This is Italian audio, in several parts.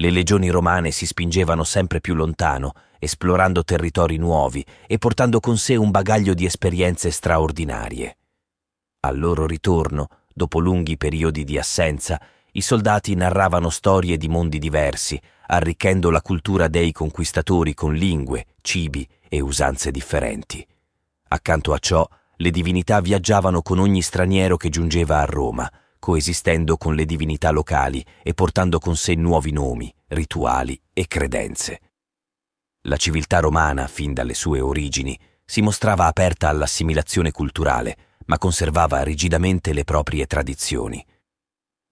Le legioni romane si spingevano sempre più lontano, esplorando territori nuovi e portando con sé un bagaglio di esperienze straordinarie. Al loro ritorno, dopo lunghi periodi di assenza, i soldati narravano storie di mondi diversi, arricchendo la cultura dei conquistatori con lingue, cibi e usanze differenti. Accanto a ciò, le divinità viaggiavano con ogni straniero che giungeva a Roma, coesistendo con le divinità locali e portando con sé nuovi nomi, rituali e credenze. La civiltà romana, fin dalle sue origini, si mostrava aperta all'assimilazione culturale, ma conservava rigidamente le proprie tradizioni.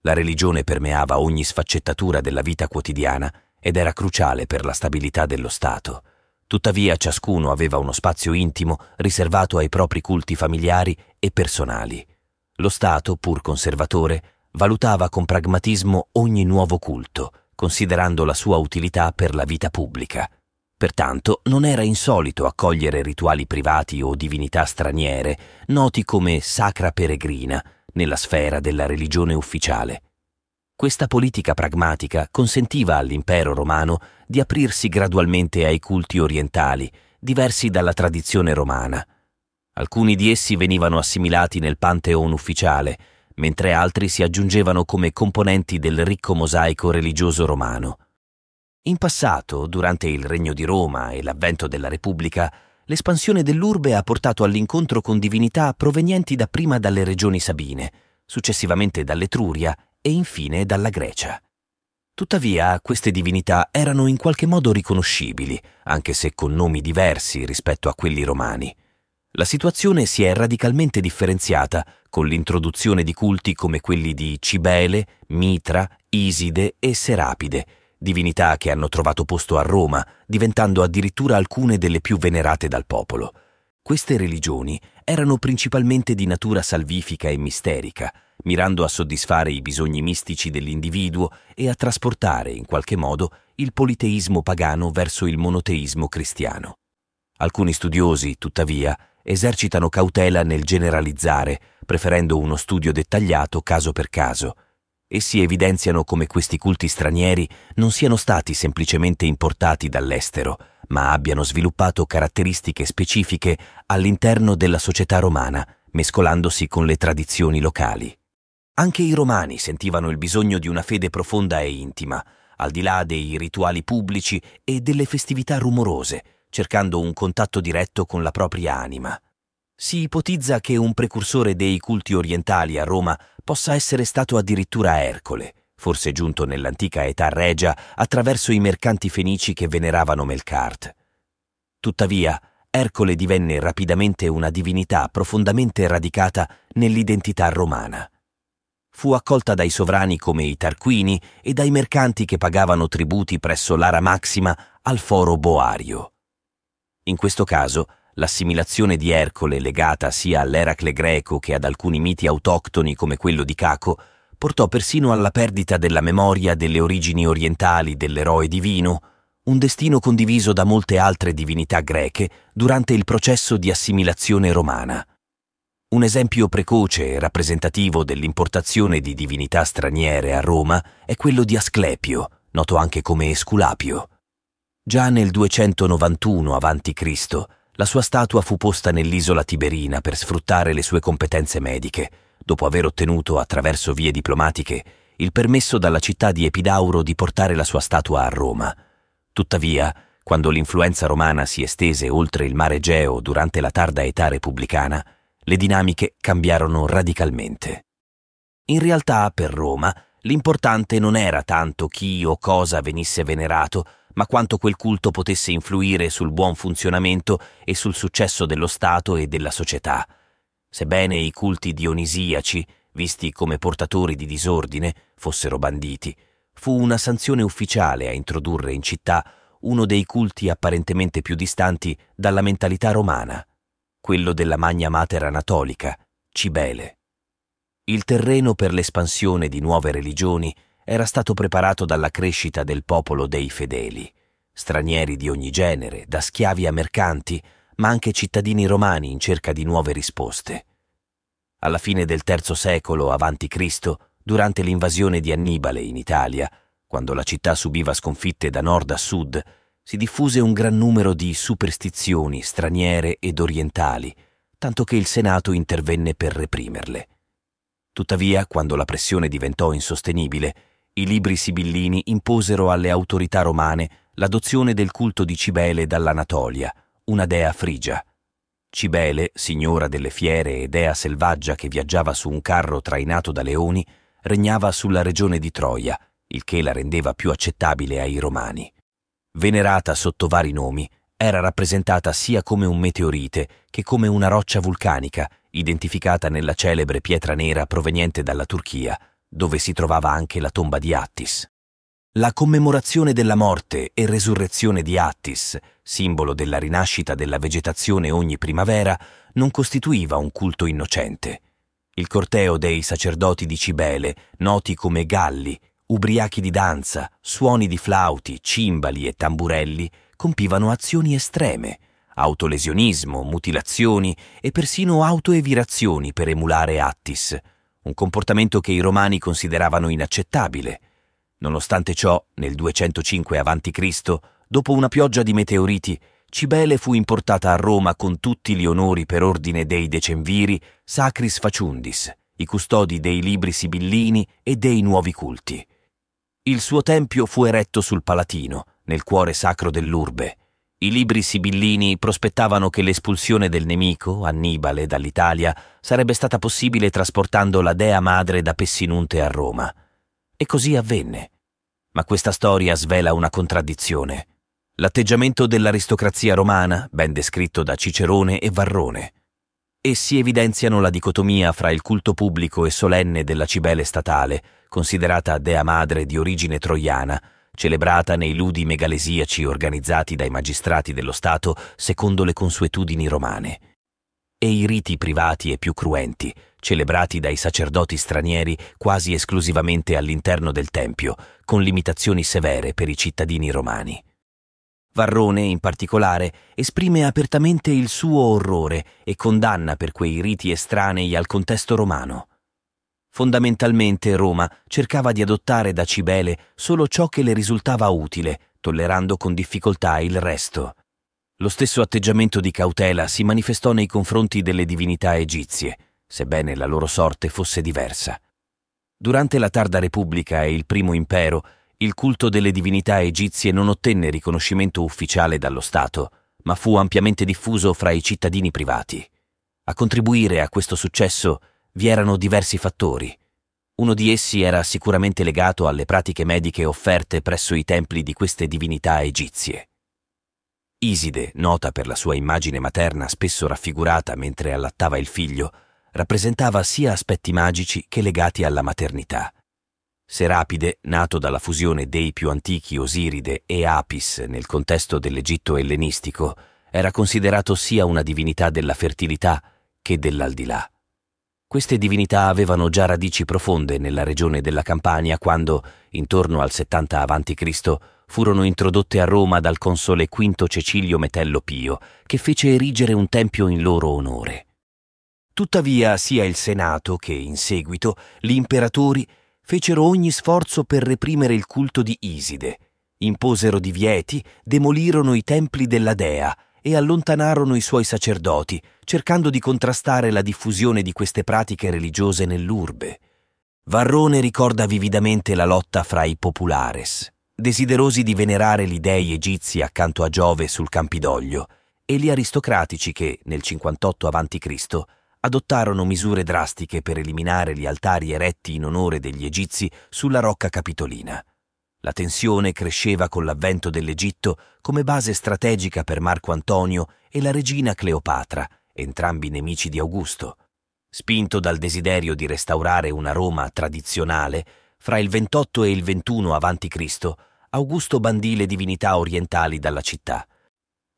La religione permeava ogni sfaccettatura della vita quotidiana ed era cruciale per la stabilità dello Stato. Tuttavia ciascuno aveva uno spazio intimo riservato ai propri culti familiari e personali. Lo Stato, pur conservatore, valutava con pragmatismo ogni nuovo culto, considerando la sua utilità per la vita pubblica. Pertanto non era insolito accogliere rituali privati o divinità straniere, noti come sacra peregrina, nella sfera della religione ufficiale. Questa politica pragmatica consentiva all'impero romano di aprirsi gradualmente ai culti orientali, diversi dalla tradizione romana. Alcuni di essi venivano assimilati nel Pantheon ufficiale, mentre altri si aggiungevano come componenti del ricco mosaico religioso romano. In passato, durante il Regno di Roma e l'avvento della Repubblica, l'espansione dell'urbe ha portato all'incontro con divinità provenienti dapprima dalle regioni sabine, successivamente dall'Etruria e infine dalla Grecia. Tuttavia, queste divinità erano in qualche modo riconoscibili, anche se con nomi diversi rispetto a quelli romani. La situazione si è radicalmente differenziata con l'introduzione di culti come quelli di Cibele, Mitra, Iside e Serapide, divinità che hanno trovato posto a Roma, diventando addirittura alcune delle più venerate dal popolo. Queste religioni erano principalmente di natura salvifica e misterica, mirando a soddisfare i bisogni mistici dell'individuo e a trasportare, in qualche modo, il politeismo pagano verso il monoteismo cristiano. Alcuni studiosi, tuttavia, esercitano cautela nel generalizzare, preferendo uno studio dettagliato caso per caso. Essi evidenziano come questi culti stranieri non siano stati semplicemente importati dall'estero, ma abbiano sviluppato caratteristiche specifiche all'interno della società romana, mescolandosi con le tradizioni locali. Anche i romani sentivano il bisogno di una fede profonda e intima, al di là dei rituali pubblici e delle festività rumorose, cercando un contatto diretto con la propria anima. Si ipotizza che un precursore dei culti orientali a Roma possa essere stato addirittura Ercole, forse giunto nell'antica età regia attraverso i mercanti fenici che veneravano Melkart. Tuttavia, Ercole divenne rapidamente una divinità profondamente radicata nell'identità romana. Fu accolta dai sovrani come i Tarquini e dai mercanti che pagavano tributi presso l'Ara Maxima al Foro Boario. In questo caso, l'assimilazione di Ercole, legata sia all'Eracle greco che ad alcuni miti autoctoni come quello di Caco, portò persino alla perdita della memoria delle origini orientali dell'eroe divino, un destino condiviso da molte altre divinità greche durante il processo di assimilazione romana. Un esempio precoce e rappresentativo dell'importazione di divinità straniere a Roma è quello di Asclepio, noto anche come Esculapio. Già nel 291 a.C., la sua statua fu posta nell'isola Tiberina per sfruttare le sue competenze mediche, dopo aver ottenuto, attraverso vie diplomatiche, il permesso dalla città di Epidauro di portare la sua statua a Roma. Tuttavia, quando l'influenza romana si estese oltre il mare Egeo durante la tarda età repubblicana, le dinamiche cambiarono radicalmente. In realtà, per Roma, l'importante non era tanto chi o cosa venisse venerato, ma quanto quel culto potesse influire sul buon funzionamento e sul successo dello Stato e della società. Sebbene i culti dionisiaci, visti come portatori di disordine, fossero banditi, fu una sanzione ufficiale a introdurre in città uno dei culti apparentemente più distanti dalla mentalità romana, quello della Magna Mater Anatolica, Cibele. Il terreno per l'espansione di nuove religioni era stato preparato dalla crescita del popolo dei fedeli, stranieri di ogni genere, da schiavi a mercanti, ma anche cittadini romani in cerca di nuove risposte. Alla fine del III secolo a.C., durante l'invasione di Annibale in Italia, quando la città subiva sconfitte da nord a sud, si diffuse un gran numero di superstizioni straniere ed orientali, tanto che il Senato intervenne per reprimerle. Tuttavia, quando la pressione diventò insostenibile, i libri sibillini imposero alle autorità romane l'adozione del culto di Cibele dall'Anatolia, una dea frigia. Cibele, signora delle fiere e dea selvaggia che viaggiava su un carro trainato da leoni, regnava sulla regione di Troia, il che la rendeva più accettabile ai romani. Venerata sotto vari nomi, era rappresentata sia come un meteorite che come una roccia vulcanica, identificata nella celebre pietra nera proveniente dalla Turchia, dove si trovava anche la tomba di Attis. La commemorazione della morte e resurrezione di Attis, simbolo della rinascita della vegetazione ogni primavera, non costituiva un culto innocente. Il corteo dei sacerdoti di Cibele, noti come Galli, ubriachi di danza, suoni di flauti, cimbali e tamburelli, compivano azioni estreme, autolesionismo, mutilazioni e persino autoevirazioni per emulare Attis, un comportamento che i romani consideravano inaccettabile. Nonostante ciò, nel 205 a.C., dopo una pioggia di meteoriti, Cibele fu importata a Roma con tutti gli onori per ordine dei Decemviri Sacris Faciundis, i custodi dei libri sibillini e dei nuovi culti. Il suo tempio fu eretto sul Palatino, nel cuore sacro dell'urbe. I libri sibillini prospettavano che l'espulsione del nemico, Annibale, dall'Italia sarebbe stata possibile trasportando la dea madre da Pessinunte a Roma. E così avvenne. Ma questa storia svela una contraddizione. L'atteggiamento dell'aristocrazia romana, ben descritto da Cicerone e Varrone. Essi evidenziano la dicotomia fra il culto pubblico e solenne della Cibele statale, considerata dea madre di origine troiana, celebrata nei ludi megalesiaci organizzati dai magistrati dello Stato secondo le consuetudini romane, e i riti privati e più cruenti, celebrati dai sacerdoti stranieri quasi esclusivamente all'interno del Tempio, con limitazioni severe per i cittadini romani. Varrone, in particolare, esprime apertamente il suo orrore e condanna per quei riti estranei al contesto romano. Fondamentalmente Roma cercava di adottare da Cibele solo ciò che le risultava utile, tollerando con difficoltà il resto. Lo stesso atteggiamento di cautela si manifestò nei confronti delle divinità egizie, sebbene la loro sorte fosse diversa. Durante la tarda Repubblica e il Primo Impero, il culto delle divinità egizie non ottenne riconoscimento ufficiale dallo Stato, ma fu ampiamente diffuso fra i cittadini privati. A contribuire a questo successo vi erano diversi fattori. Uno di essi era sicuramente legato alle pratiche mediche offerte presso i templi di queste divinità egizie. Iside, nota per la sua immagine materna spesso raffigurata mentre allattava il figlio, rappresentava sia aspetti magici che legati alla maternità. Serapide, nato dalla fusione dei più antichi Osiride e Apis nel contesto dell'Egitto ellenistico, era considerato sia una divinità della fertilità che dell'aldilà. Queste divinità avevano già radici profonde nella regione della Campania quando, intorno al 70 a.C., furono introdotte a Roma dal console Quinto Cecilio Metello Pio, che fece erigere un tempio in loro onore. Tuttavia, sia il Senato che, in seguito, gli imperatori fecero ogni sforzo per reprimere il culto di Iside, imposero divieti, demolirono i templi della dea e allontanarono i suoi sacerdoti, cercando di contrastare la diffusione di queste pratiche religiose nell'urbe. Varrone ricorda vividamente la lotta fra i populares, desiderosi di venerare gli dei egizi accanto a Giove sul Campidoglio, e gli aristocratici che, nel 58 a.C., adottarono misure drastiche per eliminare gli altari eretti in onore degli egizi sulla rocca capitolina. La tensione cresceva con l'avvento dell'Egitto come base strategica per Marco Antonio e la regina Cleopatra, entrambi nemici di Augusto. Spinto dal desiderio di restaurare una Roma tradizionale, fra il 28 e il 21 a.C., Augusto bandì le divinità orientali dalla città.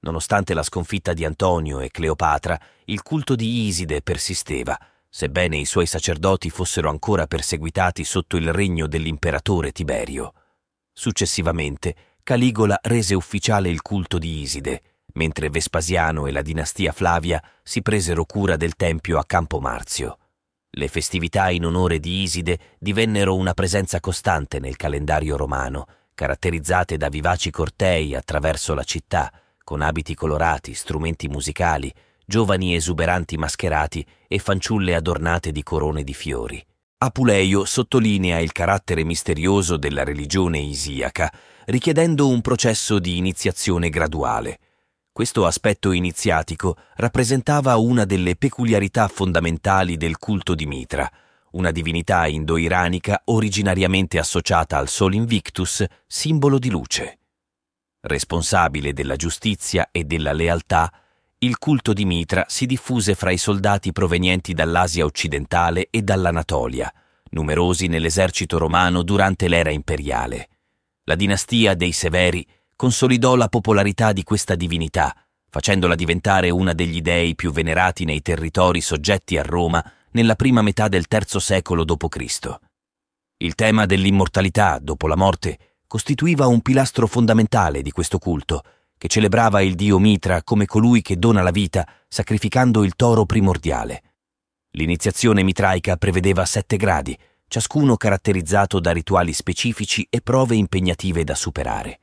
Nonostante la sconfitta di Antonio e Cleopatra, il culto di Iside persisteva, sebbene i suoi sacerdoti fossero ancora perseguitati sotto il regno dell'imperatore Tiberio. Successivamente, Caligola rese ufficiale il culto di Iside, mentre Vespasiano e la dinastia Flavia si presero cura del tempio a Campo Marzio. Le festività in onore di Iside divennero una presenza costante nel calendario romano, caratterizzate da vivaci cortei attraverso la città, con abiti colorati, strumenti musicali, giovani esuberanti mascherati e fanciulle adornate di corone di fiori. Apuleio sottolinea il carattere misterioso della religione isiaca, richiedendo un processo di iniziazione graduale. Questo aspetto iniziatico rappresentava una delle peculiarità fondamentali del culto di Mitra, una divinità indo-iranica originariamente associata al Sol Invictus, simbolo di luce. Responsabile della giustizia e della lealtà, il culto di Mitra si diffuse fra i soldati provenienti dall'Asia occidentale e dall'Anatolia, numerosi nell'esercito romano durante l'era imperiale. La dinastia dei Severi consolidò la popolarità di questa divinità, facendola diventare una degli dei più venerati nei territori soggetti a Roma nella prima metà del III secolo d.C. Il tema dell'immortalità dopo la morte costituiva un pilastro fondamentale di questo culto, che celebrava il dio Mitra come colui che dona la vita sacrificando il toro primordiale. L'iniziazione mitraica prevedeva 7 gradi, ciascuno caratterizzato da rituali specifici e prove impegnative da superare.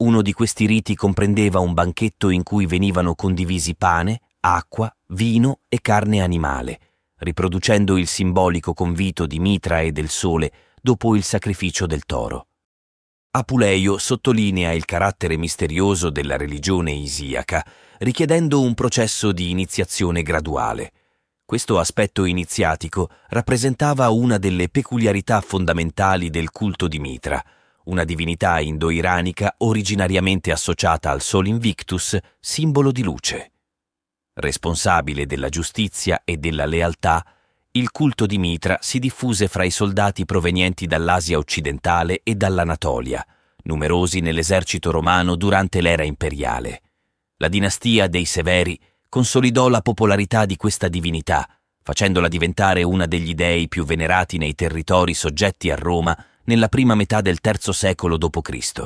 Uno di questi riti comprendeva un banchetto in cui venivano condivisi pane, acqua, vino e carne animale, riproducendo il simbolico convito di Mitra e del sole dopo il sacrificio del toro. Apuleio sottolinea il carattere misterioso della religione isiaca, richiedendo un processo di iniziazione graduale. Questo aspetto iniziatico rappresentava una delle peculiarità fondamentali del culto di Mitra, una divinità indo-iranica originariamente associata al Sol Invictus, simbolo di luce. Responsabile della giustizia e della lealtà, il culto di Mitra si diffuse fra i soldati provenienti dall'Asia occidentale e dall'Anatolia, numerosi nell'esercito romano durante l'era imperiale. La dinastia dei Severi consolidò la popolarità di questa divinità, facendola diventare una degli dei più venerati nei territori soggetti a Roma nella prima metà del III secolo d.C.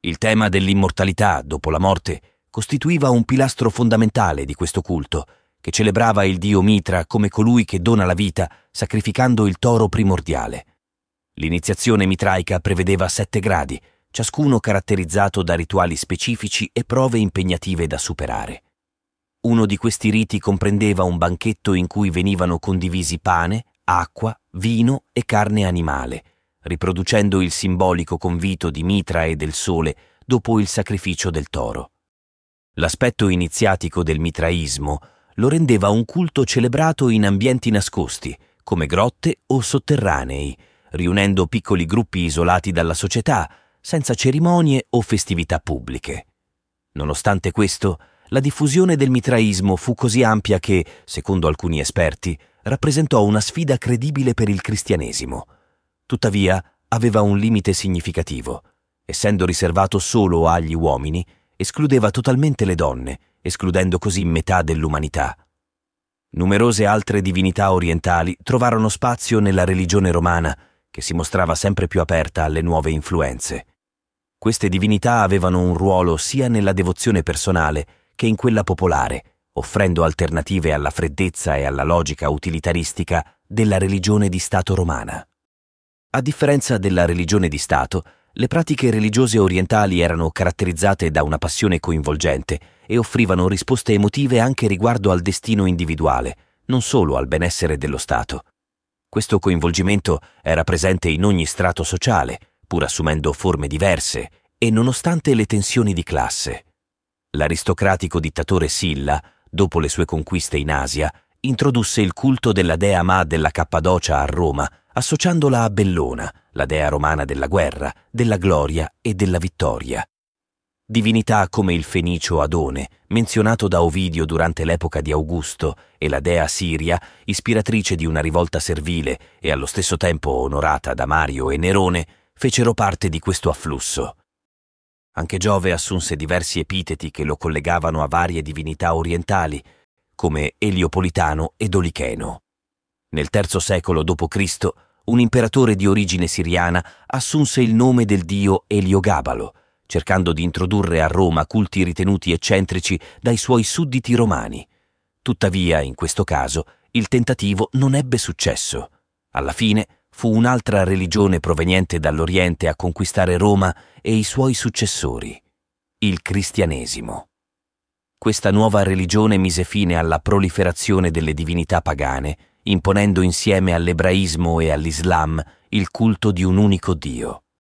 Il tema dell'immortalità dopo la morte costituiva un pilastro fondamentale di questo culto, che celebrava il dio Mitra come colui che dona la vita sacrificando il toro primordiale. L'iniziazione mitraica prevedeva 7 gradi, ciascuno caratterizzato da rituali specifici e prove impegnative da superare. Uno di questi riti comprendeva un banchetto in cui venivano condivisi pane, acqua, vino e carne animale, riproducendo il simbolico convito di Mitra e del sole dopo il sacrificio del toro. L'aspetto iniziatico del mitraismo lo rendeva un culto celebrato in ambienti nascosti, come grotte o sotterranei, riunendo piccoli gruppi isolati dalla società, senza cerimonie o festività pubbliche. Nonostante questo, la diffusione del mitraismo fu così ampia che, secondo alcuni esperti, rappresentò una sfida credibile per il cristianesimo. Tuttavia, aveva un limite significativo. Essendo riservato solo agli uomini, escludeva totalmente le donne, escludendo così metà dell'umanità. Numerose altre divinità orientali trovarono spazio nella religione romana, che si mostrava sempre più aperta alle nuove influenze. Queste divinità avevano un ruolo sia nella devozione personale che in quella popolare, offrendo alternative alla freddezza e alla logica utilitaristica della religione di Stato romana. A differenza della religione di Stato, le pratiche religiose orientali erano caratterizzate da una passione coinvolgente e offrivano risposte emotive anche riguardo al destino individuale, non solo al benessere dello Stato. Questo coinvolgimento era presente in ogni strato sociale, pur assumendo forme diverse e nonostante le tensioni di classe. L'aristocratico dittatore Silla, dopo le sue conquiste in Asia, introdusse il culto della dea Ma della Cappadocia a Roma, associandola a Bellona, la dea romana della guerra, della gloria e della vittoria. Divinità come il fenicio Adone, menzionato da Ovidio durante l'epoca di Augusto, e la dea Siria, ispiratrice di una rivolta servile e allo stesso tempo onorata da Mario e Nerone, fecero parte di questo afflusso. Anche Giove assunse diversi epiteti che lo collegavano a varie divinità orientali, come Eliopolitano e Dolicheno. Nel III secolo d.C., un imperatore di origine siriana assunse il nome del dio Eliogabalo, cercando di introdurre a Roma culti ritenuti eccentrici dai suoi sudditi romani. Tuttavia, in questo caso, il tentativo non ebbe successo. Alla fine fu un'altra religione proveniente dall'Oriente a conquistare Roma e i suoi successori, il cristianesimo. Questa nuova religione mise fine alla proliferazione delle divinità pagane, imponendo insieme all'ebraismo e all'Islam il culto di un unico Dio.